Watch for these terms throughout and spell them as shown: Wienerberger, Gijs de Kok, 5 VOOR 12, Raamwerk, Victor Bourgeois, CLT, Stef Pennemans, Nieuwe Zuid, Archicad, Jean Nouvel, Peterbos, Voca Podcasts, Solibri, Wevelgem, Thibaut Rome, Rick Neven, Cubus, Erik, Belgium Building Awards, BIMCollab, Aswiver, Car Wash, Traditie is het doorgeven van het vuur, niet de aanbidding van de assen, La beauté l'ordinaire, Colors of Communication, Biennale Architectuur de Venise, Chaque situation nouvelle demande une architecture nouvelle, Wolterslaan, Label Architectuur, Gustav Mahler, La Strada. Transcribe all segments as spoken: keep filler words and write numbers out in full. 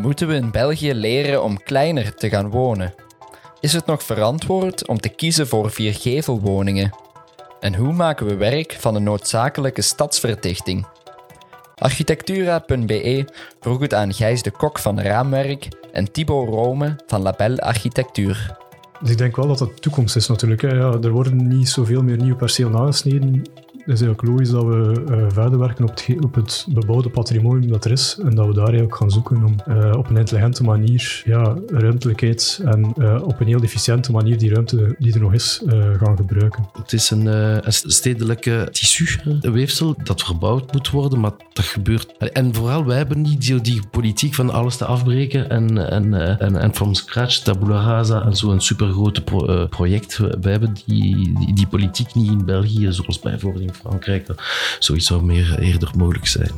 Moeten we in België leren om kleiner te gaan wonen? Is het nog verantwoord om te kiezen voor viergevelwoningen? En hoe maken we werk van de noodzakelijke stadsverdichting? Architectura punt be vroeg het aan Gijs de Kok van Raamwerk en Thibaut Rome van Label Architectuur. Dus ik denk wel dat dat de toekomst is natuurlijk. Hè. Ja, er worden niet zoveel meer nieuwe percelen aangesneden. Het is eigenlijk logisch dat we uh, verder werken op het, op het bebouwde patrimonium dat er is en dat we daar eigenlijk gaan zoeken om uh, op een intelligente manier ja, ruimtelijkheid en uh, op een heel efficiënte manier die ruimte die er nog is uh, gaan gebruiken. Het is een, uh, een stedelijke tissu, een weefsel dat verbouwd moet worden, maar dat gebeurt. En vooral, wij hebben niet die, die politiek van alles te afbreken en, en, uh, en, en from scratch, tabula rasa en zo'n supergrote pro, uh, project. Wij hebben die, die, die politiek niet in België, zoals bijvoorbeeld in Frankrijk, dat zoiets zou meer eerder mogelijk zijn.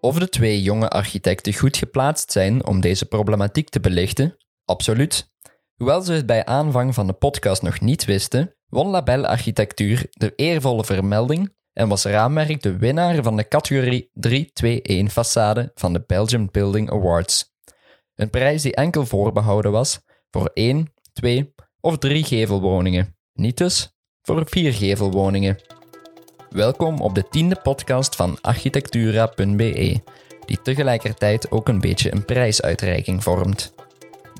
Of de twee jonge architecten goed geplaatst zijn om deze problematiek te belichten? Absoluut. Hoewel ze het bij aanvang van de podcast nog niet wisten, won Label Architectuur de eervolle vermelding en was Raamwerk de winnaar van de categorie drie twee één façade van de Belgium Building Awards. Een prijs die enkel voorbehouden was voor één, twee of drie gevelwoningen. Niet dus voor vier gevelwoningen. Welkom op de tiende podcast van Architectura punt be, die tegelijkertijd ook een beetje een prijsuitreiking vormt.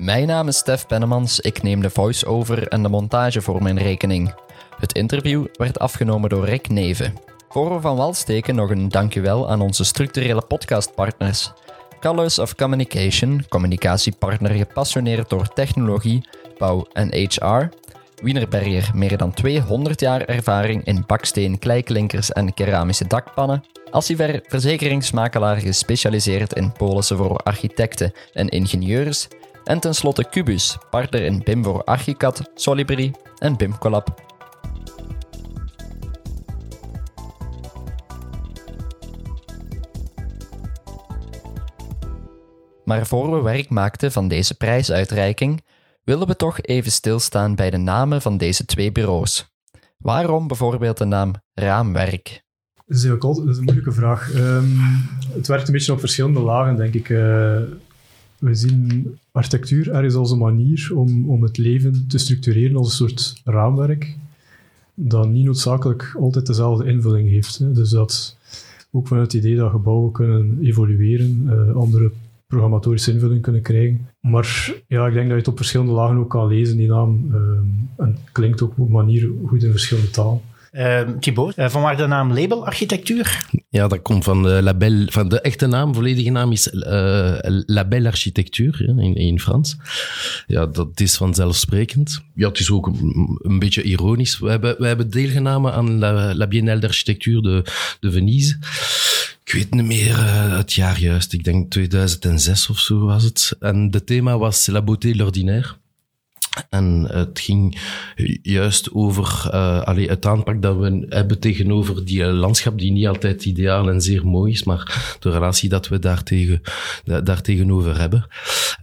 Mijn naam is Stef Pennemans, ik neem de voice-over en de montage voor mijn rekening. Het interview werd afgenomen door Rick Neven. Voor we van wal steken nog een dankjewel aan onze structurele podcastpartners. Colors of Communication, communicatiepartner gepassioneerd door technologie, bouw en H R. Wienerberger, meer dan tweehonderd jaar ervaring in baksteen, kleiklinkers en keramische dakpannen. Aswiver, verzekeringsmakelaar gespecialiseerd in polissen voor architecten en ingenieurs. En tenslotte Cubus, partner in B I M voor Archicad, Solibri en BIMCollab. Maar voor we werk maakten van deze prijsuitreiking, willen we toch even stilstaan bij de namen van deze twee bureaus. Waarom bijvoorbeeld de naam Raamwerk? Dat is heel altijd een moeilijke vraag. Um, het werkt een beetje op verschillende lagen, denk ik. Uh, we zien architectuur ergens als een manier om, om het leven te structureren als een soort raamwerk, dat niet noodzakelijk altijd dezelfde invulling heeft. Hè. Dus dat ook vanuit het idee dat gebouwen kunnen evolueren, uh, andere programmatorische invulling kunnen krijgen. Maar ja, ik denk dat je het op verschillende lagen ook kan lezen, die naam. Uh, en klinkt ook op een manier goed in verschillende talen. Uh, Thibaut, uh, vanwaar de naam Label Architectuur? Ja, dat komt van de, label, van de echte naam, volledige naam is uh, Label Architectuur in, in Frans. Ja, dat is vanzelfsprekend. Ja, het is ook een, een beetje ironisch. We hebben, we hebben deelgenomen aan la, la Biennale Architectuur de, de Venise. Ik weet niet meer uh, het jaar juist. Ik denk tweeduizend zes of zo was het. En het thema was La beauté l'ordinaire. En het ging juist over uh, allee, het aanpak dat we hebben tegenover die uh, landschap die niet altijd ideaal en zeer mooi is, maar de relatie dat we daartegen, da- daartegenover hebben.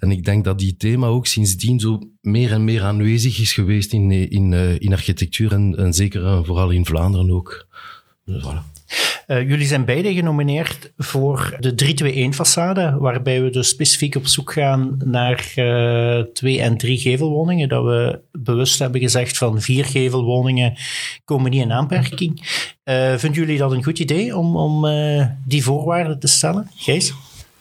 En ik denk dat die thema ook sindsdien zo meer en meer aanwezig is geweest in, in, uh, in architectuur en, en zeker uh, vooral in Vlaanderen ook. Dus voilà. Uh, jullie zijn beide genomineerd voor de drie twee één façade, waarbij we dus specifiek op zoek gaan naar uh, twee en drie gevelwoningen. Dat we bewust hebben gezegd van vier gevelwoningen komen niet in aanmerking. Uh, vinden jullie dat een goed idee om, om uh, die voorwaarden te stellen? Gijs?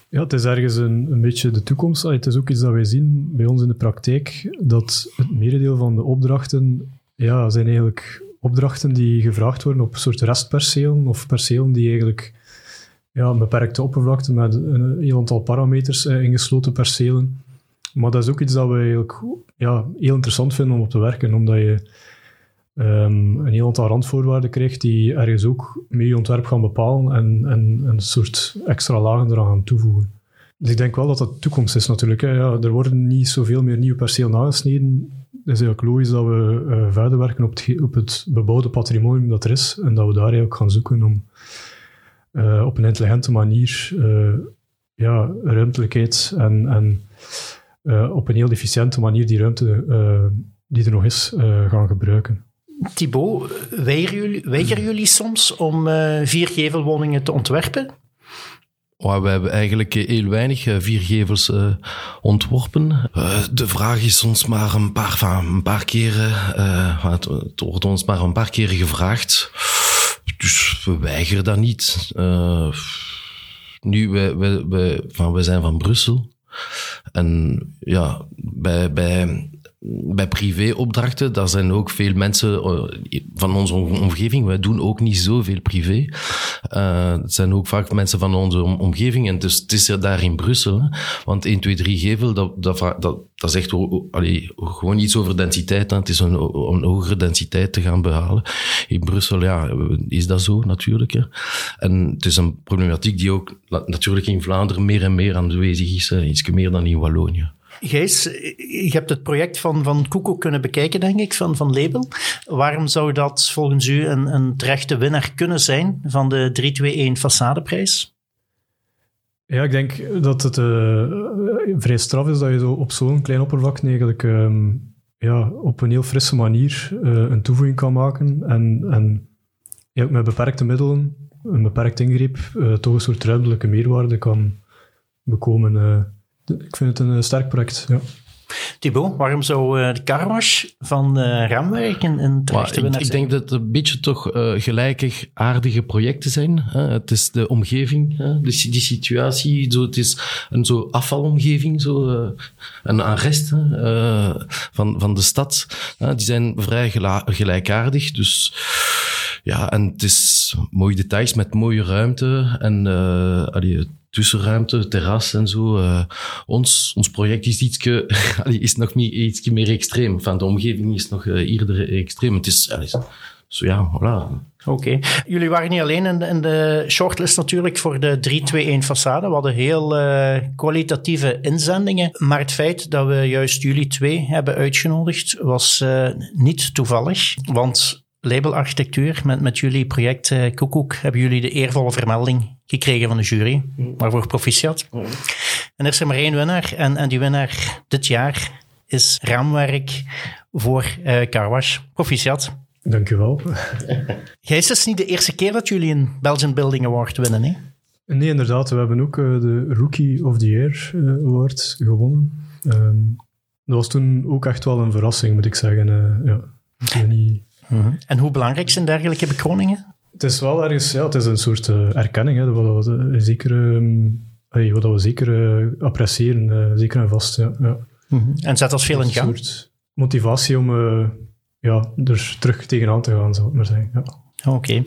Ja, het is ergens een, een beetje de toekomst. Het is ook iets dat wij zien bij ons in de praktijk, dat het merendeel van de opdrachten ja, zijn eigenlijk opdrachten die gevraagd worden op soort restpercelen of percelen die eigenlijk ja, een beperkte oppervlakte met een heel aantal parameters eh, ingesloten percelen. Maar dat is ook iets dat we eigenlijk ja, heel interessant vinden om op te werken, omdat je um, een heel aantal randvoorwaarden krijgt die ergens ook mee je ontwerp gaan bepalen en, en een soort extra lagen eraan gaan toevoegen. Dus ik denk wel dat dat de toekomst is natuurlijk. Hè. Ja, er worden niet zoveel meer nieuwe percelen aangesneden. Het is eigenlijk logisch dat we uh, verder werken op het, op het bebouwde patrimonium dat er is en dat we daar eigenlijk gaan zoeken om uh, op een intelligente manier uh, ja, ruimtelijkheid en, en uh, op een heel efficiënte manier die ruimte uh, die er nog is uh, gaan gebruiken. Thibaut, weigeren jullie soms om uh, viergevelwoningen te ontwerpen? Oh, we hebben eigenlijk heel weinig viergevels uh, ontworpen. Uh, de vraag is ons maar een paar, van, een paar keren... Uh, het, het wordt ons maar een paar keren gevraagd. Dus we weigeren dat niet. Uh, nu, we, we, we, van, we zijn van Brussel. En ja, bij... bij Bij privéopdrachten, daar zijn ook veel mensen van onze omgeving. Wij doen ook niet zoveel privé. Uh, het zijn ook vaak mensen van onze omgeving. En dus het is er daar in Brussel. Hè? Want één, twee, drie gevel, dat, dat, dat, dat zegt allee, gewoon iets over densiteit. Hè? Het is een, een hogere densiteit te gaan behalen. In Brussel, ja, is dat zo natuurlijk. Hè? En het is een problematiek die ook natuurlijk in Vlaanderen meer en meer aanwezig is. Hè? Iets meer dan in Wallonië. Gijs, je hebt het project van, van Koeko kunnen bekijken, denk ik, van, van Label. Waarom zou dat volgens u een, een terechte winnaar kunnen zijn van de drie twee een façadeprijs? Ja, ik denk dat het uh, vrij straf is dat je zo op zo'n klein oppervlak eigenlijk um, ja, op een heel frisse manier uh, een toevoeging kan maken. En, en ja, met beperkte middelen, een beperkt ingreep, uh, toch een soort ruimtelijke meerwaarde kan bekomen... Uh, Ik vind het een sterk project, ja. Thibaut, waarom zou de Car Wash van uh, Raamwerk een terechte winnaar zijn? Ik denk dat het een beetje toch uh, gelijkaardige projecten zijn. Hè? Het is de omgeving, hè? De, die situatie. Zo, het is een zo afvalomgeving, zo, uh, een arrest uh, van, van de stad. Hè? Die zijn vrij gela- gelijkaardig, dus... Ja, en het is mooie details met mooie ruimte en uh, allee, tussenruimte, terras en zo. Uh, ons, ons project is, ietske, allee, is nog niet iets meer extreem. Van de omgeving is nog uh, eerder extreem. Het is, allee, so, ja, voilà. Oké. Okay. Jullie waren niet alleen in de, in de shortlist natuurlijk voor de drie twee een façade. We hadden heel uh, kwalitatieve inzendingen. Maar het feit dat we juist jullie twee hebben uitgenodigd was uh, niet toevallig. Want... Label Architectuur, met, met jullie project uh, Koekoek, hebben jullie de eervolle vermelding gekregen van de jury. Waarvoor proficiat. Oh. En er is er maar één winnaar. En, en die winnaar dit jaar is Raamwerk voor uh, Car Wash. Proficiat. Dank u wel. Gijs, het is niet de eerste keer dat jullie een Belgium Building Award winnen, hè? Nee, inderdaad. We hebben ook uh, de Rookie of the Year uh, Award gewonnen. Um, dat was toen ook echt wel een verrassing, moet ik zeggen. Uh, ja, ik ben niet... Mm-hmm. En hoe belangrijk zijn dergelijke bekroningen? Het is wel ergens, ja, het is een soort uh, erkenning, hè, wat we zeker, um, hey, wat we zeker uh, appreciëren, uh, zeker en vast. Ja, ja. Mm-hmm. En zet dat veel in gang? Een soort motivatie om uh, ja, er terug tegenaan te gaan, zou ik maar zeggen. Ja. Oké. Okay.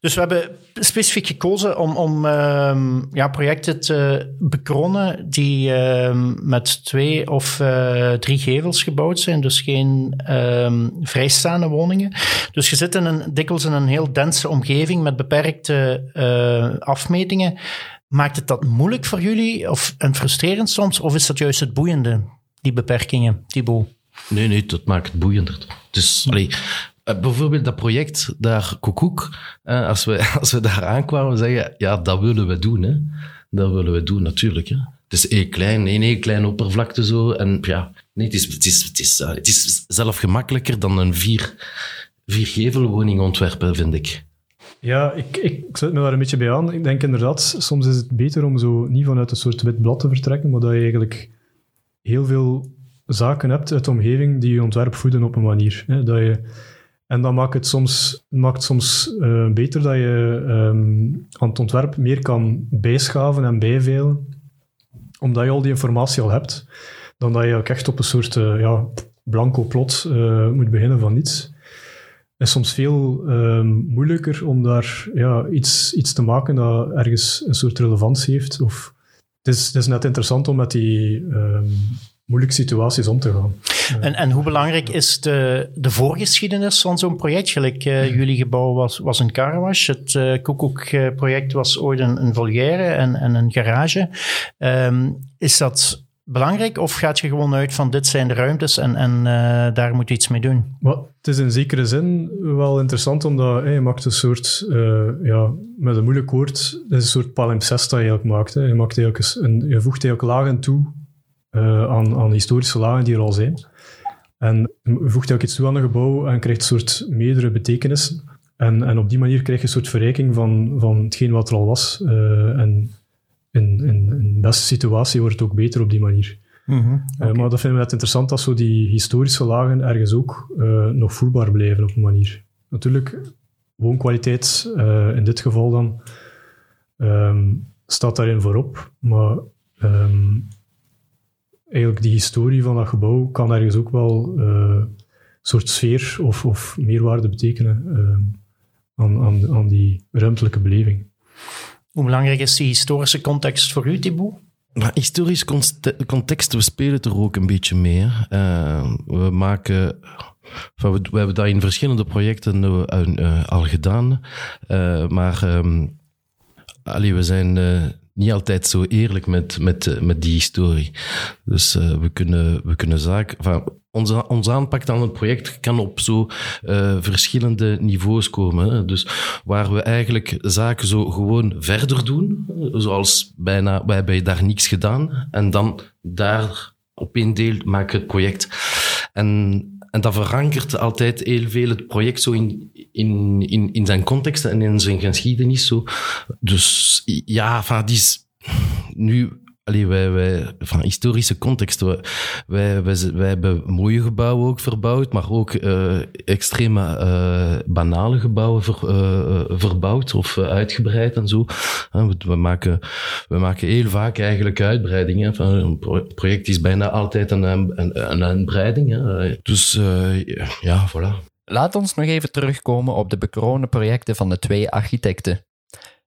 Dus we hebben specifiek gekozen om, om um, ja, projecten te bekronen die um, met twee of uh, drie gevels gebouwd zijn, dus geen um, vrijstaande woningen. Dus je zit in een, dikwijls in een heel dense omgeving met beperkte uh, afmetingen. Maakt het dat moeilijk voor jullie of, en frustrerend soms, of is dat juist het boeiende, die beperkingen, Thibaut? Nee, nee, dat maakt het boeiender. Dus, allee... Uh, bijvoorbeeld dat project, daar Koekoek, uh, als, we, als we daar aankwamen, zeggen ja, dat willen we doen. Hè. Dat willen we doen, natuurlijk. Hè. Het is heel klein, een heel klein oppervlakte zo. En ja, nee, het, is, het, is, het, is, uh, het is zelf gemakkelijker dan een vier, viergevelwoning ontwerpen, vind ik. Ja, ik, ik, ik sluit me daar een beetje bij aan. Ik denk inderdaad, soms is het beter om zo niet vanuit een soort wit blad te vertrekken, maar dat je eigenlijk heel veel zaken hebt uit de omgeving die je ontwerp voeden op een manier. Hè, dat je... En dat maakt het soms, maakt soms uh, beter dat je um, aan het ontwerp meer kan bijschaven en bijveilen, omdat je al die informatie al hebt, dan dat je ook echt op een soort uh, ja, blanco plot uh, moet beginnen van niets. Het is soms veel um, moeilijker om daar ja, iets, iets te maken dat ergens een soort relevantie heeft. Of, het, is, het is net interessant om met die... Um, moeilijke situaties om te gaan. En, en hoe belangrijk is de, de voorgeschiedenis van zo'n project? Gelijk, uh, ja. Jullie gebouw was, was een Car Wash. Het uh, Koekoek-project was ooit een, een volière en, en een garage. Um, is dat belangrijk of gaat je gewoon uit van dit zijn de ruimtes en, en uh, daar moet je iets mee doen? Maar het is in zekere zin wel interessant, omdat hey, je maakt een soort, uh, ja, met een moeilijk woord, het is een soort palimpsest dat je eigenlijk maakt. Hè. Je, maakt eigenlijk een, je voegt eigenlijk lagen toe. Uh, aan, aan historische lagen die er al zijn. En voegt ook iets toe aan een gebouw en krijgt een soort meerdere betekenissen. En, en op die manier krijg je een soort verrijking van, van hetgeen wat er al was. Uh, en in, in, in de beste situatie wordt het ook beter op die manier. Mm-hmm, okay. uh, maar dat vinden we net interessant, dat zo die historische lagen ergens ook uh, nog voelbaar blijven op een manier. Natuurlijk, woonkwaliteit, uh, in dit geval dan, um, staat daarin voorop. Maar um, eigenlijk die historie van dat gebouw kan ergens ook wel uh, een soort sfeer of, of meerwaarde betekenen uh, aan, aan, aan die ruimtelijke beleving. Hoe belangrijk is die historische context voor u, Thibaut? Maar historisch context, we spelen er ook een beetje mee. Uh, we maken... We, we hebben dat in verschillende projecten uh, uh, al gedaan. Uh, maar um, allee, we zijn uh, niet altijd zo eerlijk met, met, uh, met die historie. Dus uh, we kunnen, we kunnen zaken... Enfin, Onze, onze aanpak aan het project kan op zo uh, verschillende niveaus komen. Hè. Dus waar we eigenlijk zaken zo gewoon verder doen, zoals bijna, wij hebben daar niks gedaan, en dan daar op één deel maken we het project. En, en dat verankert altijd heel veel het project zo in, in, in, in zijn context en in zijn geschiedenis. Zo. Dus ja, van die is nu... Allee, wij, wij, van historische context, wij, wij, wij, wij hebben mooie gebouwen ook verbouwd, maar ook uh, extreme uh, banale gebouwen ver, uh, verbouwd of uh, uitgebreid en zo. We, we, maken, we maken heel vaak eigenlijk uitbreidingen. Een project is bijna altijd een, een, een uitbreiding. Hè. Dus uh, ja, voilà. Laat ons nog even terugkomen op de bekroonde projecten van de twee architecten.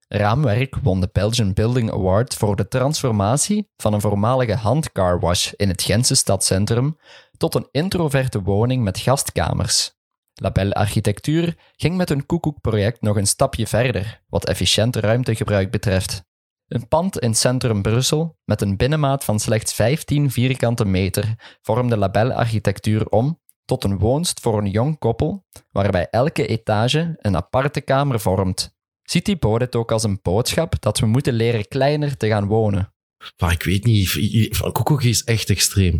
Raamwerk won de Belgium Building Award voor de transformatie van een voormalige handcar wash in het Gentse stadscentrum tot een introverte woning met gastkamers. Label Architectuur ging met hun Koekoek-project nog een stapje verder, wat efficiënt ruimtegebruik betreft. Een pand in centrum Brussel met een binnenmaat van slechts vijftien vierkante meter vormde Label Architectuur om tot een woonst voor een jong koppel, waarbij elke etage een aparte kamer vormt. Ziet Thibaut dit ook als een boodschap dat we moeten leren kleiner te gaan wonen? Van, ik weet niet, Koeko is echt extreem.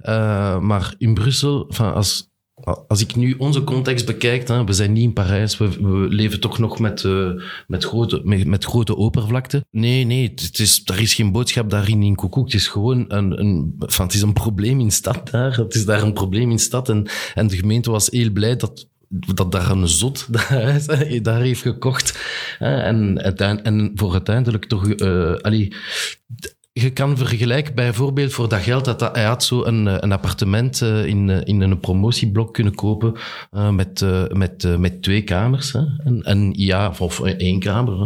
Uh, maar in Brussel, van, als, als ik nu onze context bekijk, hè, we zijn niet in Parijs, we, we leven toch nog met, uh, met, grote, met, met grote oppervlakte. Nee, nee, het is, er is geen boodschap daarin in Koeko. Het is gewoon een, een, van, het is een probleem in stad daar. Het is daar een probleem in stad en, en de gemeente was heel blij dat... dat daar een zot daar heeft gekocht. En voor uiteindelijk toch... Uh, allee, je kan vergelijken bijvoorbeeld voor dat geld dat hij had zo een, een appartement in, in een promotieblok kunnen kopen uh, met, uh, met, uh, met twee kamers. Hè? En, en ja, of één kamer. Hè?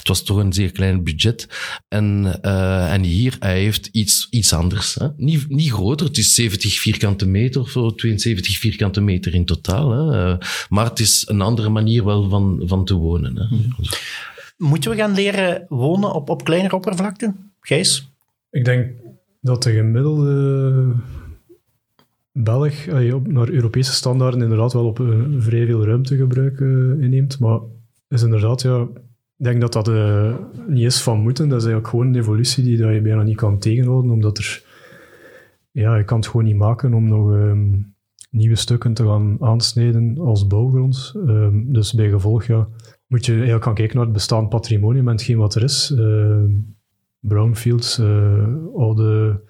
Het was toch een zeer klein budget. En, uh, en hier, hij heeft iets, iets anders. Hè? Niet, niet groter, het is zeventig vierkante meter of zo, tweeënzeventig vierkante meter in totaal. Hè? Uh, maar het is een andere manier wel van, van te wonen. Hè? Hmm. Moeten we gaan leren wonen op, op kleinere oppervlakten? Gijs? Ik denk dat de gemiddelde Belg naar Europese standaarden inderdaad wel op een vrij veel ruimtegebruik inneemt. Maar is inderdaad, ja... Ik denk dat dat uh, niet is van moeten. Dat is eigenlijk gewoon een evolutie die dat je bijna niet kan tegenhouden, omdat er... Ja, je kan het gewoon niet maken om nog um, nieuwe stukken te gaan aansnijden als bouwgrond. Um, dus bij gevolg, ja, moet je eigenlijk gaan kijken naar het bestaand patrimonium en hetgeen wat er is. Uh, brownfields, uh, oude...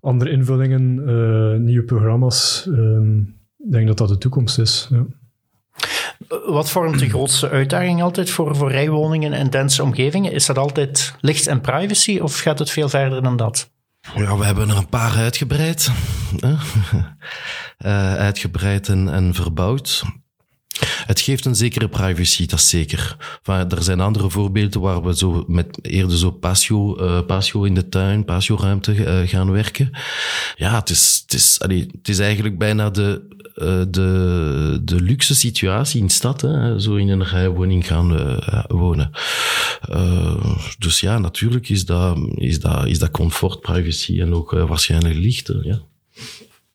andere invullingen, uh, nieuwe programma's. Um, ik denk dat dat de toekomst is, ja. Wat vormt de grootste uitdaging altijd voor, voor rijwoningen en dense omgevingen? Is dat altijd licht en privacy of gaat het veel verder dan dat? Ja, we hebben er een paar uitgebreid. uh, uitgebreid en, en verbouwd. Het geeft een zekere privacy, dat is zeker. Enfin, er zijn andere voorbeelden waar we zo met eerder zo patio, uh, patio in de tuin, patioruimte uh, gaan werken. Ja, het is, het is, allee, het is eigenlijk bijna de... De, de luxe situatie in de stad, hè, zo in een rijwoning gaan uh, wonen. Uh, dus ja, natuurlijk is dat, is dat, is dat comfort, privacy en ook uh, waarschijnlijk licht. Ja.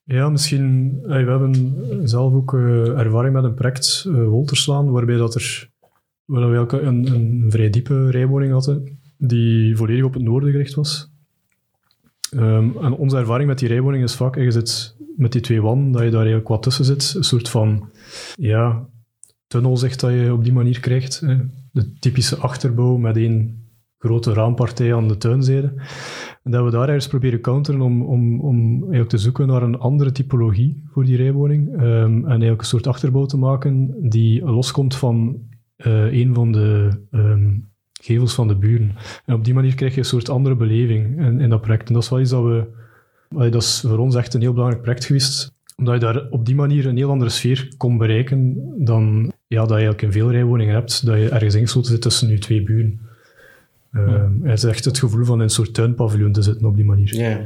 ja, misschien... Hey, we hebben zelf ook uh, ervaring met een project, uh, Wolterslaan, waarbij dat er, we een, een vrij diepe rijwoning hadden, die volledig op het noorden gericht was. Um, en onze ervaring met die rijwoning is vaak, je zit met die twee wanden, dat je daar eigenlijk wat tussen zit. Een soort van, ja, tunnel zegt dat je op die manier krijgt. Hè. De typische achterbouw met één grote raampartij aan de tuinzijde. En dat we daar ergens proberen counteren om, om, om eigenlijk te zoeken naar een andere typologie voor die rijwoning. Um, en eigenlijk een soort achterbouw te maken die loskomt van uh, een van de um, gevels van de buren. En op die manier krijg je een soort andere beleving in, in dat project. En dat is wel iets dat we... Dat is voor ons echt een heel belangrijk project geweest, omdat je daar op die manier een heel andere sfeer kon bereiken dan ja, dat je eigenlijk in veel rijwoningen hebt, dat je ergens ingesloten zit tussen je twee buren. Um, ja. Het is echt het gevoel van in een soort tuinpaviljoen te zitten op die manier. Ja.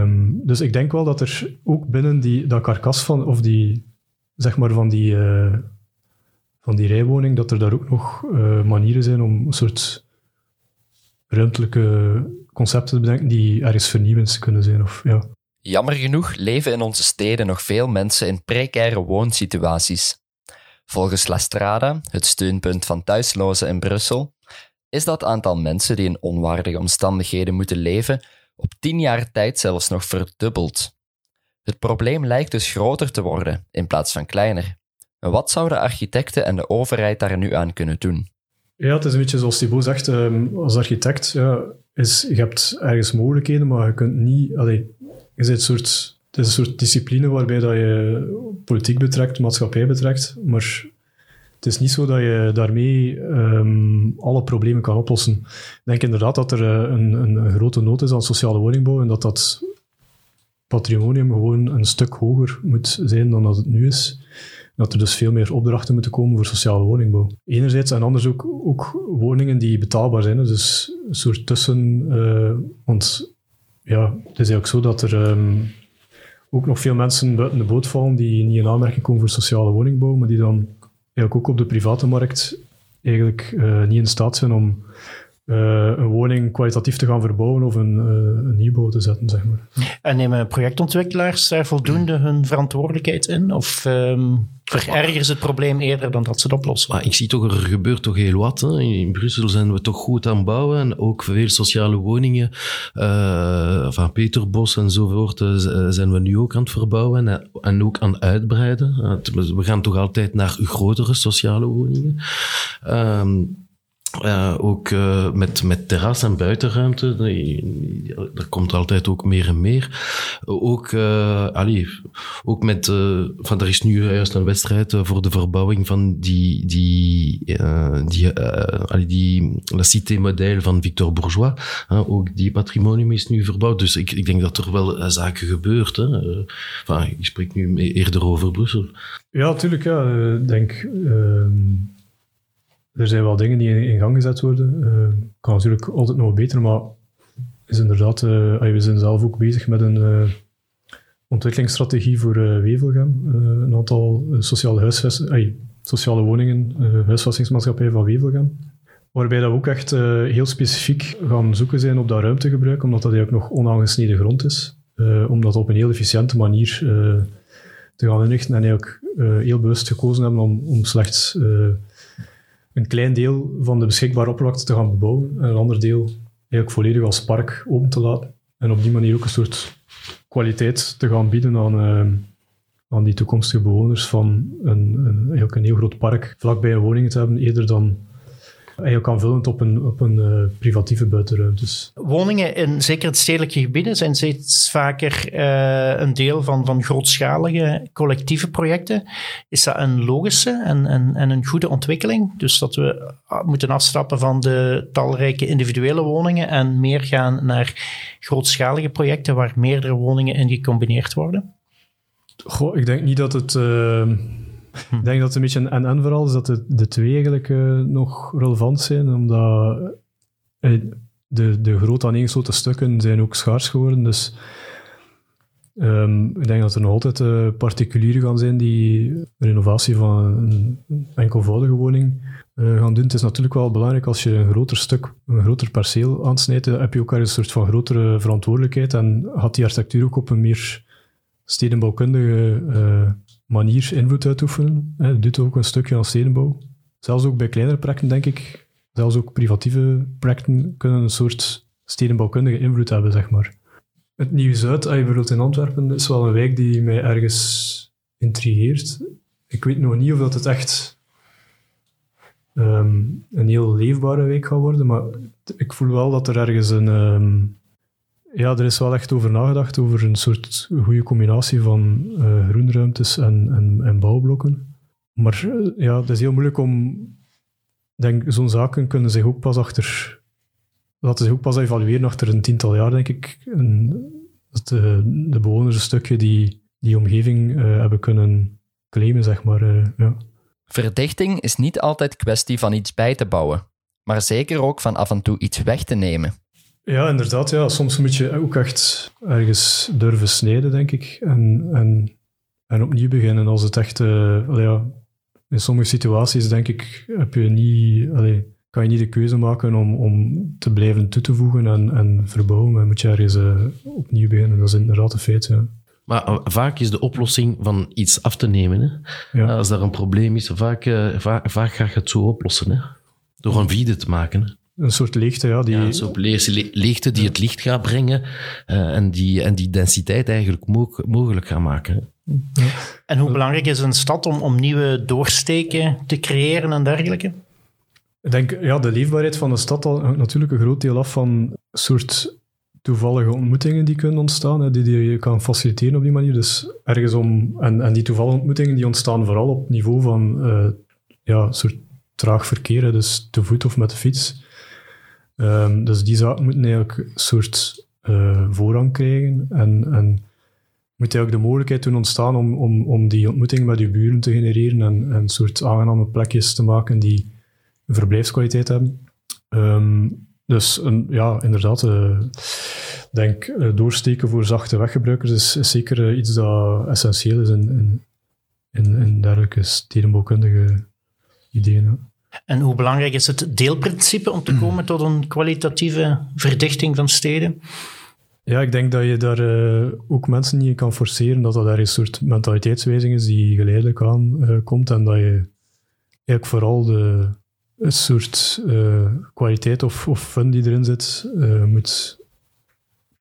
Um, dus ik denk wel dat er ook binnen die, dat karkas van, of die, zeg maar van die, uh, van die rijwoning, dat er daar ook nog uh, manieren zijn om een soort ruimtelijke concepten te bedenken die ergens vernieuwend kunnen zijn. Of, ja. Jammer genoeg leven in onze steden nog veel mensen in precaire woonsituaties. Volgens La Strada, het steunpunt van thuislozen in Brussel, is dat aantal mensen die in onwaardige omstandigheden moeten leven op tien jaar tijd zelfs nog verdubbeld. Het probleem lijkt dus groter te worden in plaats van kleiner. En wat zouden architecten en de overheid daar nu aan kunnen doen? Ja, het is een beetje zoals Thibaut zegt, als architect, ja, is, je hebt ergens mogelijkheden, maar je kunt niet... Allez, je bent soort, het is een soort discipline waarbij dat je politiek betrekt, maatschappij betrekt, maar... Het is niet zo dat je daarmee um, alle problemen kan oplossen. Ik denk inderdaad dat er uh, een, een grote nood is aan sociale woningbouw en dat dat patrimonium gewoon een stuk hoger moet zijn dan dat het nu is. Dat er dus veel meer opdrachten moeten komen voor sociale woningbouw. Enerzijds en anders ook, ook woningen die betaalbaar zijn. Dus een soort tussen... Uh, want ja, het is eigenlijk zo dat er... Um, ook nog veel mensen buiten de boot vallen die niet in aanmerking komen voor sociale woningbouw, maar die dan... eigenlijk ook op de private markt eigenlijk uh, niet in staat zijn om uh, een woning kwalitatief te gaan verbouwen of een, uh, een nieuwbouw te zetten, zeg maar. En nemen projectontwikkelaars daar voldoende hun verantwoordelijkheid in? Of um, verergeren ze het probleem eerder dan dat ze het oplossen? Maar ik zie toch, er gebeurt toch heel wat. Hè? In Brussel zijn we toch goed aan het bouwen. En ook veel sociale woningen uh, van Peterbos enzovoort uh, zijn we nu ook aan het verbouwen. En, en ook aan het uitbreiden. Uh, we gaan toch altijd naar grotere sociale woningen. Um, Uh, ook uh, met, met terras en buitenruimte, er komt altijd ook meer en meer. Ook, uh, allee, ook met, uh, van, er is nu juist een wedstrijd voor de verbouwing van die, die, uh, die, uh, allee, die La Cité model van Victor Bourgeois. Huh? Ook die patrimonium is nu verbouwd, dus ik, ik denk dat er wel uh, zaken gebeurt. Hè? Uh, van, ik spreek nu eerder over Brussel. Ja, tuurlijk. Ja. Ik denk... Uh... Er zijn wel dingen die in gang gezet worden. Uh, kan natuurlijk altijd nog beter, maar is inderdaad, uh, we zijn zelf ook bezig met een uh, ontwikkelingsstrategie voor uh, Wevelgem. Uh, een aantal sociale, huisvest- ay, sociale woningen, uh, huisvestingsmaatschappij van Wevelgem. Waarbij dat we ook echt uh, heel specifiek gaan zoeken zijn op dat ruimtegebruik, omdat dat eigenlijk nog onaangesneden grond is. Uh, om dat op een heel efficiënte manier uh, te gaan inrichten en eigenlijk uh, heel bewust gekozen hebben om, om slechts... Uh, een klein deel van de beschikbare oppervlakte te gaan bebouwen en een ander deel eigenlijk volledig als park open te laten. En op die manier ook een soort kwaliteit te gaan bieden aan, uh, aan die toekomstige bewoners van een, een, eigenlijk een heel groot park vlakbij een woning te hebben, eerder dan eigenlijk aanvullend op een, op een uh, privatieve buitenruimtes. Woningen in zeker het stedelijke gebieden zijn steeds vaker uh, een deel van, van grootschalige collectieve projecten. Is dat een logische en, en, en een goede ontwikkeling? Dus dat we moeten afstappen van de talrijke individuele woningen en meer gaan naar grootschalige projecten waar meerdere woningen in gecombineerd worden? Goh, ik denk niet dat het... Uh... Hm. Ik denk dat het een beetje een en-en verhaal is, dat de, de twee eigenlijk uh, nog relevant zijn, omdat uh, de, de groot aaneengesloten stukken zijn ook schaars geworden. Dus um, ik denk dat er nog altijd uh, particulieren gaan zijn die de renovatie van een enkelvoudige woning uh, gaan doen. Het is natuurlijk wel belangrijk, als je een groter stuk, een groter perceel aansnijdt, dan heb je ook een soort van grotere verantwoordelijkheid en gaat die architectuur ook op een meer stedenbouwkundige... Uh, manier invloed uitoefenen. Dat doet ook een stukje aan stedenbouw. Zelfs ook bij kleinere projecten, denk ik. Zelfs ook privatieve projecten kunnen een soort stedenbouwkundige invloed hebben, zeg maar. Het Nieuwe Zuid, ah, je bedoelt in Antwerpen, is wel een wijk die mij ergens intrigeert. Ik weet nog niet of dat het echt um, een heel leefbare wijk gaat worden, maar ik voel wel dat er ergens een... Um, ja, er is wel echt over nagedacht, over een soort goede combinatie van uh, groenruimtes en, en, en bouwblokken. Maar uh, ja, het is heel moeilijk om... denk, zo'n zaken kunnen zich ook pas achter... laten zich ook pas evalueren achter een tiental jaar, denk ik. En dat de, de bewoners een stukje die, die omgeving uh, hebben kunnen claimen, zeg maar. Uh, ja. Verdichting is niet altijd kwestie van iets bij te bouwen, maar zeker ook van af en toe iets weg te nemen. Ja, inderdaad. Ja. Soms moet je ook echt ergens durven snijden, denk ik. En, en, en opnieuw beginnen als het echt... Uh, well, ja, in sommige situaties, denk ik, heb je niet... Well, kan je niet de keuze maken om, om te blijven toe te voegen en, en verbouwen. Dan moet je ergens uh, opnieuw beginnen. Dat is inderdaad een feit, ja. Maar uh, vaak is de oplossing van iets af te nemen. Hè? Ja. Uh, als daar een probleem is, vaak, uh, va- vaak ga je het zo oplossen. Hè? Door een vide te maken. Hè? Een soort leegte, ja. Die... ja een soort le- leegte die ja. het licht gaat brengen uh, en, die, en die densiteit eigenlijk mo- mogelijk gaat maken. Hè? Ja. En hoe belangrijk is een stad om, om nieuwe doorsteken te creëren en dergelijke? Ik denk, ja, de leefbaarheid van de stad hangt natuurlijk een groot deel af van soort toevallige ontmoetingen die kunnen ontstaan, hè, die, die je kan faciliteren op die manier. Dus ergens om, en, en die toevallige ontmoetingen die ontstaan vooral op het niveau van uh, ja, soort traag verkeer, hè, dus te voet of met de fiets. Um, dus die zaken moeten eigenlijk een soort uh, voorrang krijgen en, en moet eigenlijk de mogelijkheid doen ontstaan om, om, om die ontmoeting met je buren te genereren en, en soort aangename plekjes te maken die verblijfskwaliteit hebben. Um, dus een, ja, inderdaad, ik uh, denk uh, doorsteken voor zachte weggebruikers is, is zeker uh, iets dat essentieel is in, in, in, in dergelijke stedenbouwkundige ideeën. Hè. En hoe belangrijk is het deelprincipe om te komen tot een kwalitatieve verdichting van steden? Ja, ik denk dat je daar uh, ook mensen niet kan forceren, dat dat daar een soort mentaliteitswijziging is die geleidelijk aan uh, komt en dat je eigenlijk vooral de een soort uh, kwaliteit of, of fun die erin zit, uh, moet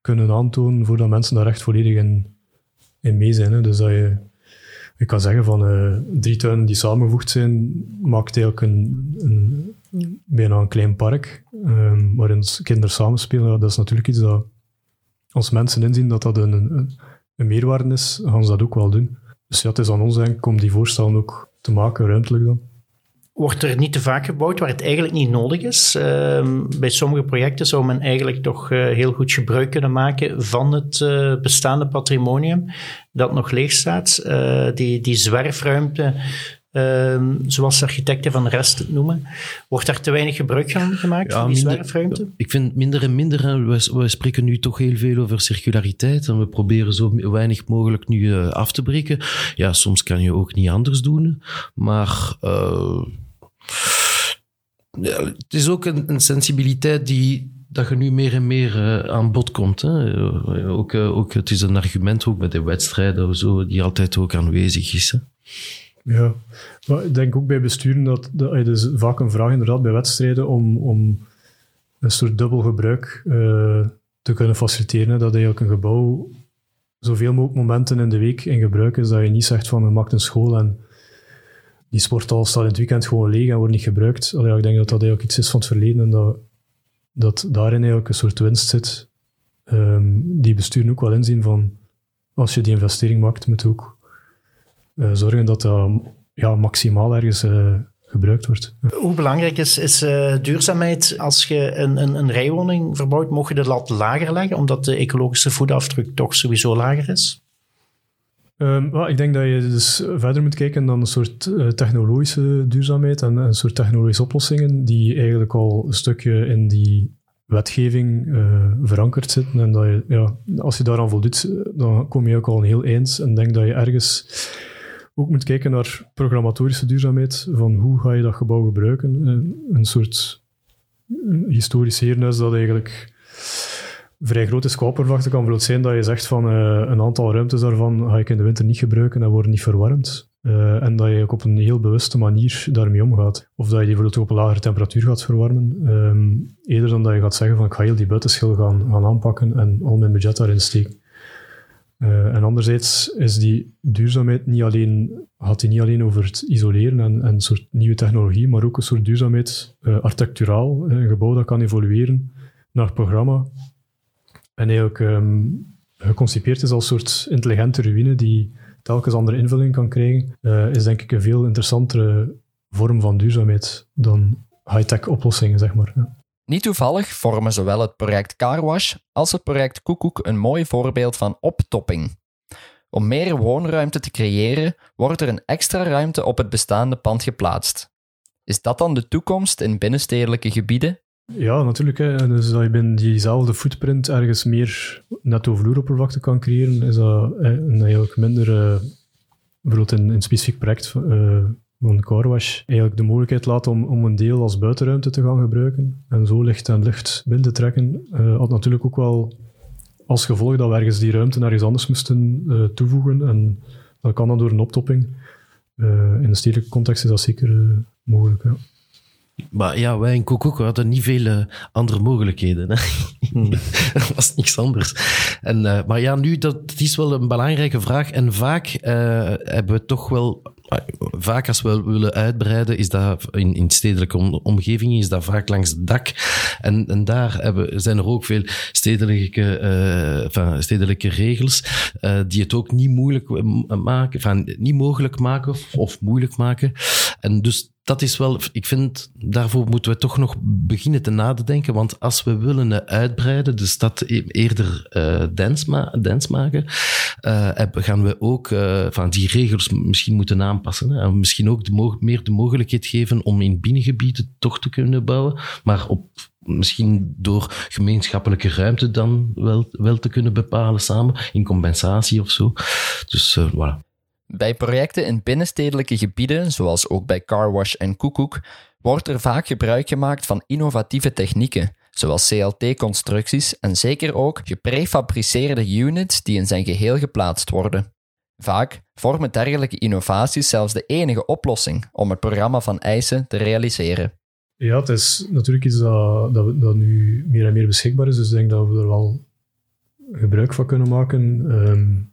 kunnen aantonen voordat mensen daar echt volledig in, in mee zijn. Hè. Dus dat je, je kan zeggen van uh, drie tuinen die samengevoegd zijn, maakt eigenlijk een, een, een, bijna een klein park uh, waarin kinderen samenspelen. Ja, dat is natuurlijk iets dat als mensen inzien dat dat een, een, een meerwaarde is, gaan ze dat ook wel doen. Dus ja, het is aan ons denk ik om die voorstellen ook te maken, ruimtelijk dan. Wordt er niet te vaak gebouwd waar het eigenlijk niet nodig is? Uh, bij sommige projecten zou men eigenlijk toch uh, heel goed gebruik kunnen maken van het uh, bestaande patrimonium dat nog leeg staat. Uh, die, die zwerfruimte, uh, zoals de architecten van de rest het noemen. Wordt daar te weinig gebruik van gemaakt, ja, van die minder, zwerfruimte? Ik vind minder en minder, en we, we spreken nu toch heel veel over circulariteit en we proberen zo weinig mogelijk nu uh, af te breken. Ja, soms kan je ook niet anders doen, maar... Uh, Ja, het is ook een, een sensibiliteit die, dat je nu meer en meer uh, aan bod komt. Hè? Ook, uh, ook, het is een argument ook met de wedstrijden of zo, die altijd ook aanwezig is. Hè? Ja, maar ik denk ook bij besturen dat, dat het is vaak een vraag inderdaad bij wedstrijden om, om een soort dubbel gebruik uh, te kunnen faciliteren. Hè? Dat eigenlijk een gebouw zoveel mogelijk momenten in de week in gebruik is, dat je niet zegt van je maakt een school en die sporthal staat in het weekend gewoon leeg en wordt niet gebruikt. Allee, ik denk dat dat eigenlijk iets is van het verleden en dat, dat daarin eigenlijk een soort winst zit. Um, die besturen ook wel inzien van, als je die investering maakt, moet je ook uh, zorgen dat dat uh, ja, maximaal ergens uh, gebruikt wordt. Hoe belangrijk is, is uh, duurzaamheid? Als je een, een, een rijwoning verbouwt, mocht je de lat lager leggen, omdat de ecologische voetafdruk toch sowieso lager is? Um, well, ik denk dat je dus verder moet kijken dan een soort uh, technologische duurzaamheid en een soort technologische oplossingen die eigenlijk al een stukje in die wetgeving uh, verankerd zitten. En dat je, ja, als je daaraan voldoet, dan kom je ook al een heel eind. En ik denk dat je ergens ook moet kijken naar programmatorische duurzaamheid, van hoe ga je dat gebouw gebruiken. Een, een soort historisch herenhuis dat eigenlijk... vrij grote scopeoppervlakte kan vlot zijn dat je zegt van uh, een aantal ruimtes daarvan ga ik in de winter niet gebruiken en worden niet verwarmd. Uh, en dat je ook op een heel bewuste manier daarmee omgaat. Of dat je die bijvoorbeeld op een lagere temperatuur gaat verwarmen. Um, eerder dan dat je gaat zeggen van ik ga heel die buitenschil gaan, gaan aanpakken en al mijn budget daarin steken. Uh, en anderzijds is die duurzaamheid niet alleen, gaat die niet alleen over het isoleren en, en een soort nieuwe technologie, maar ook een soort duurzaamheid, uh, architecturaal, een gebouw dat kan evolueren naar het programma. En eigenlijk um, geconcipeerd is als een soort intelligente ruïne die telkens andere invulling kan krijgen, uh, is denk ik een veel interessantere vorm van duurzaamheid dan high-tech oplossingen, zeg maar. Ja. Niet toevallig vormen zowel het project Car Wash als het project Koekoek een mooi voorbeeld van optopping. Om meer woonruimte te creëren, wordt er een extra ruimte op het bestaande pand geplaatst. Is dat dan de toekomst in binnenstedelijke gebieden? Ja, natuurlijk. Hè. Dus dat je binnen diezelfde footprint ergens meer netto vloeroppervlakte kan creëren, is dat een eigenlijk minder, uh, bijvoorbeeld in een specifiek project uh, van Car Wash, eigenlijk de mogelijkheid laat om, om een deel als buitenruimte te gaan gebruiken en zo licht en lucht binnen te trekken. Uh, had natuurlijk ook wel als gevolg dat we ergens die ruimte ergens anders moesten uh, toevoegen en dat kan dan door een optopping. Uh, in een stedelijke context is dat zeker uh, mogelijk, ja. Maar ja, wij in Koekoek hadden niet veel uh, andere mogelijkheden. Hè? Dat was niks anders. En, uh, maar ja, nu, dat is wel een belangrijke vraag. En vaak uh, hebben we toch wel... Uh, vaak als we willen uitbreiden, is dat in, in stedelijke om, omgevingen, is dat vaak langs het dak. En, en daar hebben, zijn er ook veel stedelijke, uh, enfin, stedelijke regels uh, die het ook niet, moeilijk maken, enfin, niet mogelijk maken of, of moeilijk maken. En dus... Dat is wel, ik vind, daarvoor moeten we toch nog beginnen te nadenken, want als we willen uitbreiden, de stad eerder uh, dens ma- maken, uh, gaan we ook uh, van die regels misschien moeten aanpassen. Hè? En misschien ook de mo- meer de mogelijkheid geven om in binnengebieden toch te kunnen bouwen, maar op, misschien door gemeenschappelijke ruimte dan wel, wel te kunnen bepalen samen, in compensatie of zo. Dus uh, voilà. Bij projecten in binnenstedelijke gebieden, zoals ook bij Car Wash en Koekoek, wordt er vaak gebruik gemaakt van innovatieve technieken, zoals C L T-constructies en zeker ook geprefabriceerde units die in zijn geheel geplaatst worden. Vaak vormen dergelijke innovaties zelfs de enige oplossing om het programma van eisen te realiseren. Ja, het is natuurlijk iets dat, dat, dat nu meer en meer beschikbaar is, dus ik denk dat we er wel gebruik van kunnen maken. Um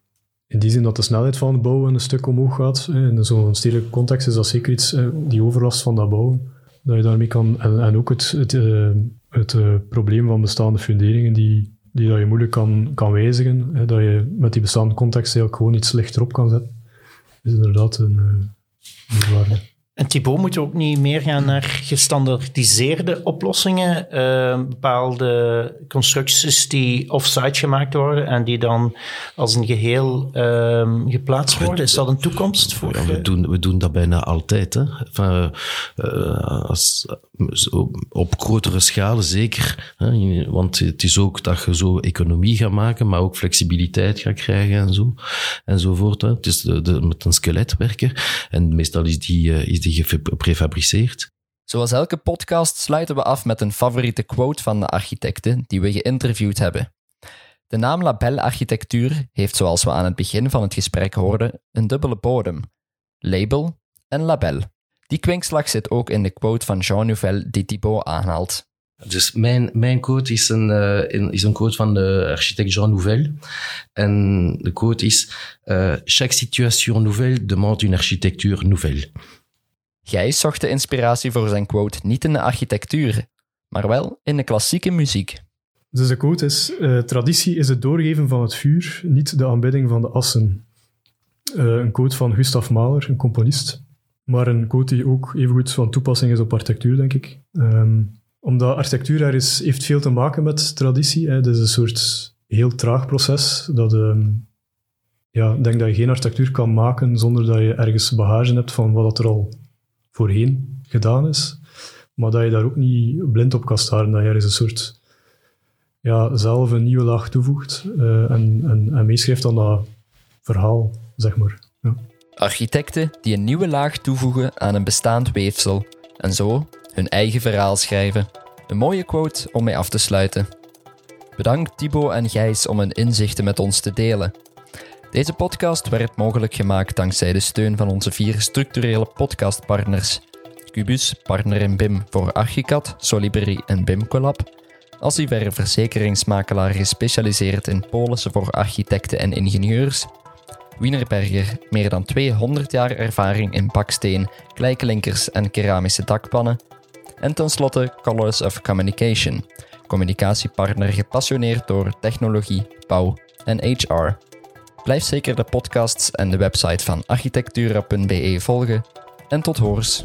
In die zin dat de snelheid van het bouwen een stuk omhoog gaat. In zo'n stedelijke context is dat zeker iets, die overlast van dat bouwen, dat je daarmee kan... En, en ook het, het, het, het probleem van bestaande funderingen, die, die dat je moeilijk kan, kan wijzigen, dat je met die bestaande context eigenlijk gewoon iets lichter op kan zetten, is inderdaad een, een waarde. En Thibaut, moet je ook niet meer gaan naar gestandardiseerde oplossingen, uh, bepaalde constructies die offsite gemaakt worden en die dan als een geheel uh, geplaatst worden? Is dat een toekomst voor? Ja, we, doen, we doen dat bijna altijd. Hè? Enfin, uh, als, zo, op grotere schalen zeker, hè? Want het is ook dat je zo economie gaat maken, maar ook flexibiliteit gaat krijgen en zo, enzovoort. Hè? Het is de, de, met een skelet werken en meestal is die, uh, is die geprefabriceerd. Zoals elke podcast sluiten we af met een favoriete quote van de architecten die we geïnterviewd hebben. De naam Label Architectuur heeft, zoals we aan het begin van het gesprek hoorden, een dubbele bodem. Label en label. Die kwinkslag zit ook in de quote van Jean Nouvel die Thibaut aanhaalt. Dus mijn, mijn quote is een, uh, is een quote van de architect Jean Nouvel. En de quote is... Uh, Chaque situation nouvelle demande une architecture nouvelle. Gijs zocht de inspiratie voor zijn quote niet in de architectuur, maar wel in de klassieke muziek. Dus de quote is, uh, traditie is het doorgeven van het vuur, niet de aanbidding van de assen. Uh, een quote van Gustav Mahler, een componist. Maar een quote die ook evengoed van toepassing is op architectuur, denk ik. Um, omdat architectuur er is, heeft veel te maken met traditie. Hè. Het is een soort heel traag proces. Dat, um, ja, ik denk dat je geen architectuur kan maken zonder dat je ergens bagage hebt van wat er al voorheen gedaan is, maar dat je daar ook niet blind op kan staren, dat je ergens een soort, ja, zelf een nieuwe laag toevoegt uh, en, en, en meeschrijft aan dat verhaal, zeg maar. Ja. Architecten die een nieuwe laag toevoegen aan een bestaand weefsel en zo hun eigen verhaal schrijven. Een mooie quote om mee af te sluiten. Bedankt Thibaut en Gijs om hun inzichten met ons te delen. Deze podcast werd mogelijk gemaakt dankzij de steun van onze vier structurele podcastpartners. Cubus, partner in B I M voor Archicad, Solibri en BIMCollab. Aswiver, verzekeringsmakelaar gespecialiseerd in polissen voor architecten en ingenieurs. Wienerberger, meer dan tweehonderd jaar ervaring in baksteen, kleiklinkers en keramische dakpannen. En tenslotte Colors of Communication, communicatiepartner gepassioneerd door technologie, bouw en H R. Blijf zeker de podcasts en de website van Architectura punt b e volgen en tot hoors!